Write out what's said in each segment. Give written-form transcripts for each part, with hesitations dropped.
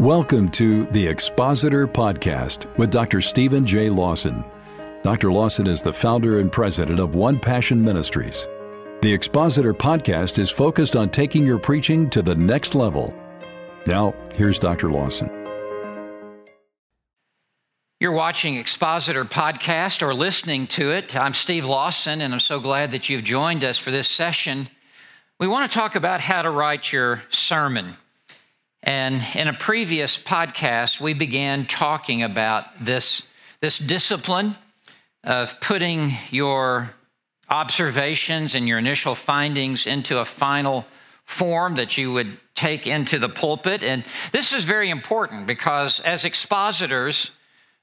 Welcome to the Expositor Podcast with Dr. Stephen J. Lawson. Dr. Lawson is the founder and president of One Passion Ministries. The Expositor Podcast is focused on taking your preaching to the next level. Now, here's Dr. Lawson. You're watching Expositor Podcast or listening to it. I'm Steve Lawson, and I'm so glad that you've joined us for this session. We want to talk about how to write your sermon. And in a previous podcast, we began talking about this discipline of putting your observations and your initial findings into a final form that you would take into the pulpit. And this is very important because as expositors,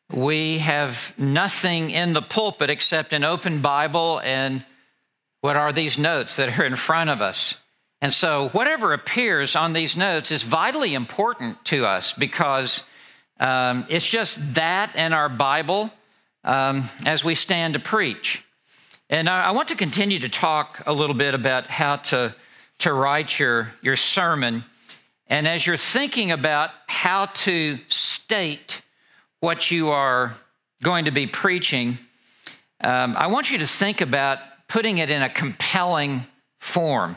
we have nothing in the pulpit except an open Bible and what are these notes that are in front of us. And so whatever appears on these notes is vitally important to us because it's just that and our Bible as we stand to preach. And I want to continue to talk a little bit about how to write your sermon. And as you're thinking about how to state what you are going to be preaching, I want you to think about putting it in a compelling form.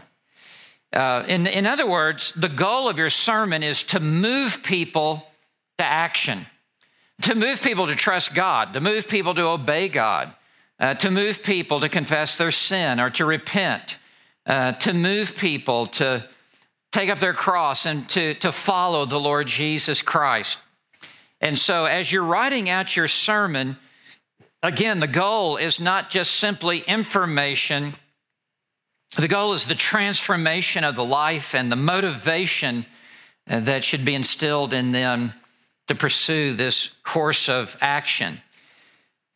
In other words, the goal of your sermon is to move people to action, to move people to trust God, to move people to obey God, to move people to confess their sin or to repent, to move people to take up their cross and to follow the Lord Jesus Christ. And so as you're writing out your sermon, again, the goal is not just simply information. The goal is the transformation of the life and the motivation that should be instilled in them to pursue this course of action.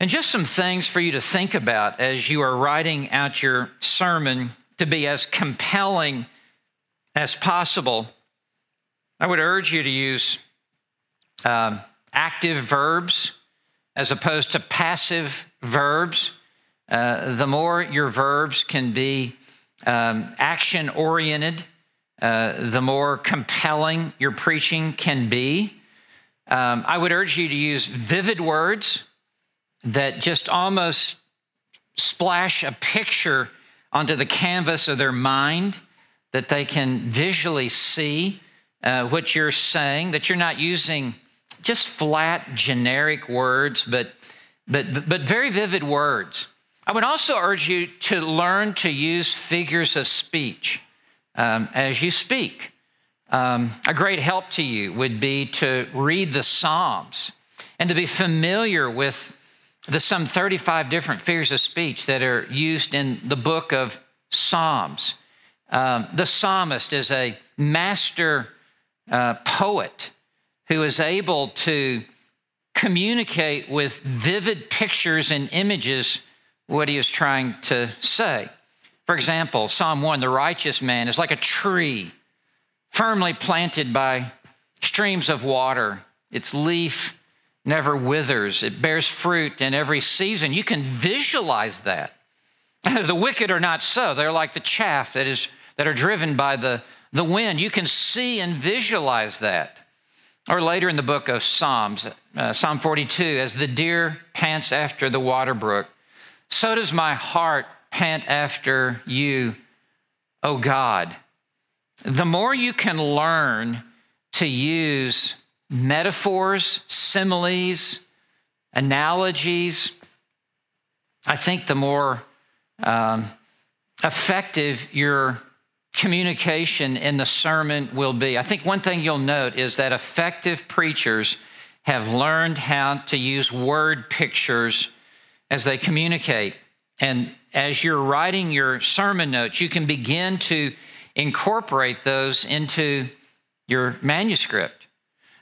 And just some things for you to think about as you are writing out your sermon to be as compelling as possible. I would urge you to use active verbs as opposed to passive verbs. The more your verbs can be action-oriented, the more compelling your preaching can be. I would urge you to use vivid words that just almost splash a picture onto the canvas of their mind, that they can visually see what you're saying, that you're not using just flat, generic words, but very vivid words. I would also urge you to learn to use figures of speech as you speak. A great help to you would be to read the Psalms and to be familiar with the some 35 different figures of speech that are used in the book of Psalms. The psalmist is a master poet who is able to communicate with vivid pictures and images what he is trying to say. For example, Psalm 1, the righteous man is like a tree firmly planted by streams of water. Its leaf never withers. It bears fruit in every season. You can visualize that. The wicked are not so. They're like the chaff that are driven by the wind. You can see and visualize that. Or later in the book of Psalms, Psalm 42, as the deer pants after the water brook, so does my heart pant after you, O God. The more you can learn to use metaphors, similes, analogies, I think the more effective your communication in the sermon will be. I think one thing you'll note is that effective preachers have learned how to use word pictures as they communicate. And as you're writing your sermon notes, you can begin to incorporate those into your manuscript.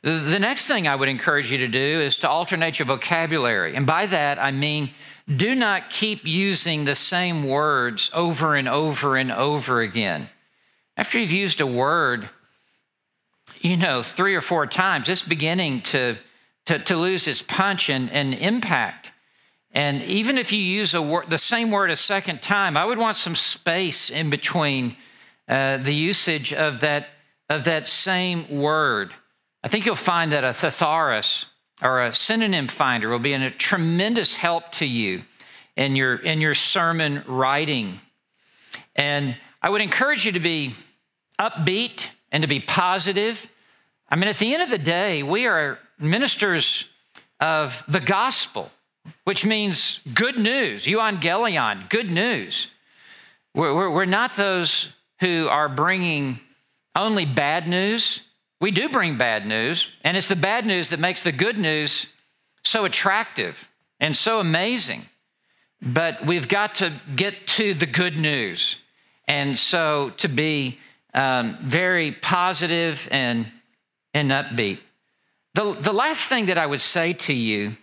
The next thing I would encourage you to do is to alternate your vocabulary. And by that, I mean, do not keep using the same words over and over and over again. After you've used a word, 3 or 4 times, it's beginning to lose its punch and impact. And even if you use the same word a second time, I would want some space in between the usage of that same word. I think you'll find that a thesaurus or a synonym finder will be a tremendous help to you in your sermon writing. And I would encourage you to be upbeat and to be positive. I mean, at the end of the day, we are ministers of the gospel, which means good news, euangelion, good news. We're not those who are bringing only bad news. We do bring bad news, and it's the bad news that makes the good news so attractive and so amazing. But we've got to get to the good news. And so to be very positive and upbeat. The last thing that I would say to you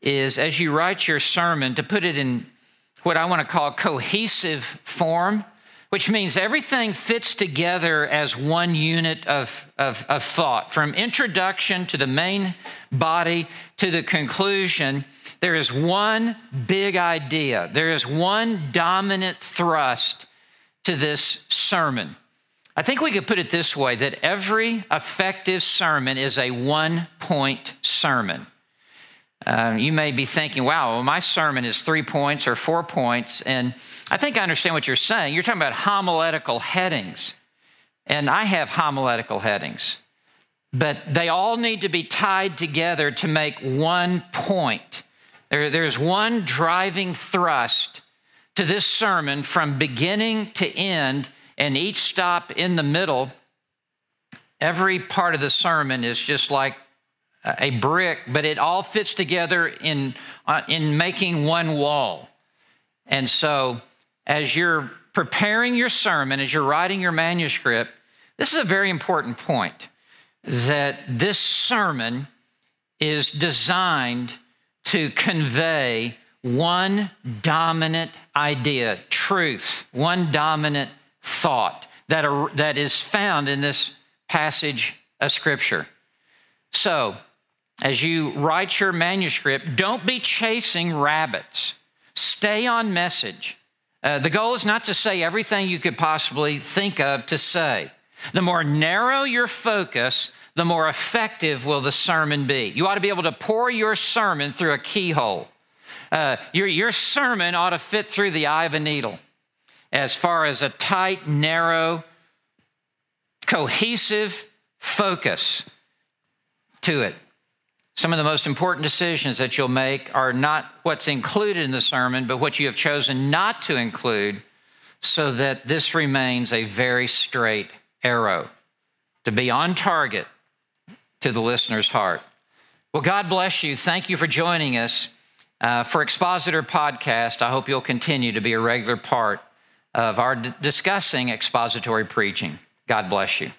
is, as you write your sermon, to put it in what I want to call cohesive form, which means everything fits together as one unit of thought. From introduction to the main body to the conclusion, there is one big idea. There is one dominant thrust to this sermon. I think we could put it this way, that every effective sermon is a one-point sermon. You may be thinking, wow, well, my sermon is 3 points or 4 points, and I think I understand what you're saying. You're talking about homiletical headings, and I have homiletical headings, but they all need to be tied together to make one point. There's one driving thrust to this sermon from beginning to end, and each stop in the middle. Every part of the sermon is just like a brick, but it all fits together in making one wall. And so as you're preparing your sermon, as you're writing your manuscript, this is a very important point, that this sermon is designed to convey one dominant idea, truth, one dominant thought that is found in this passage of Scripture. So, as you write your manuscript, don't be chasing rabbits. Stay on message. The goal is not to say everything you could possibly think of to say. The more narrow your focus, the more effective will the sermon be. You ought to be able to pour your sermon through a keyhole. Your sermon ought to fit through the eye of a needle. As far as a tight, narrow, cohesive focus to it. Some of the most important decisions that you'll make are not what's included in the sermon, but what you have chosen not to include, so that this remains a very straight arrow to be on target to the listener's heart. Well, God bless you. Thank you for joining us for Expositor Podcast. I hope you'll continue to be a regular part of our discussing expository preaching. God bless you.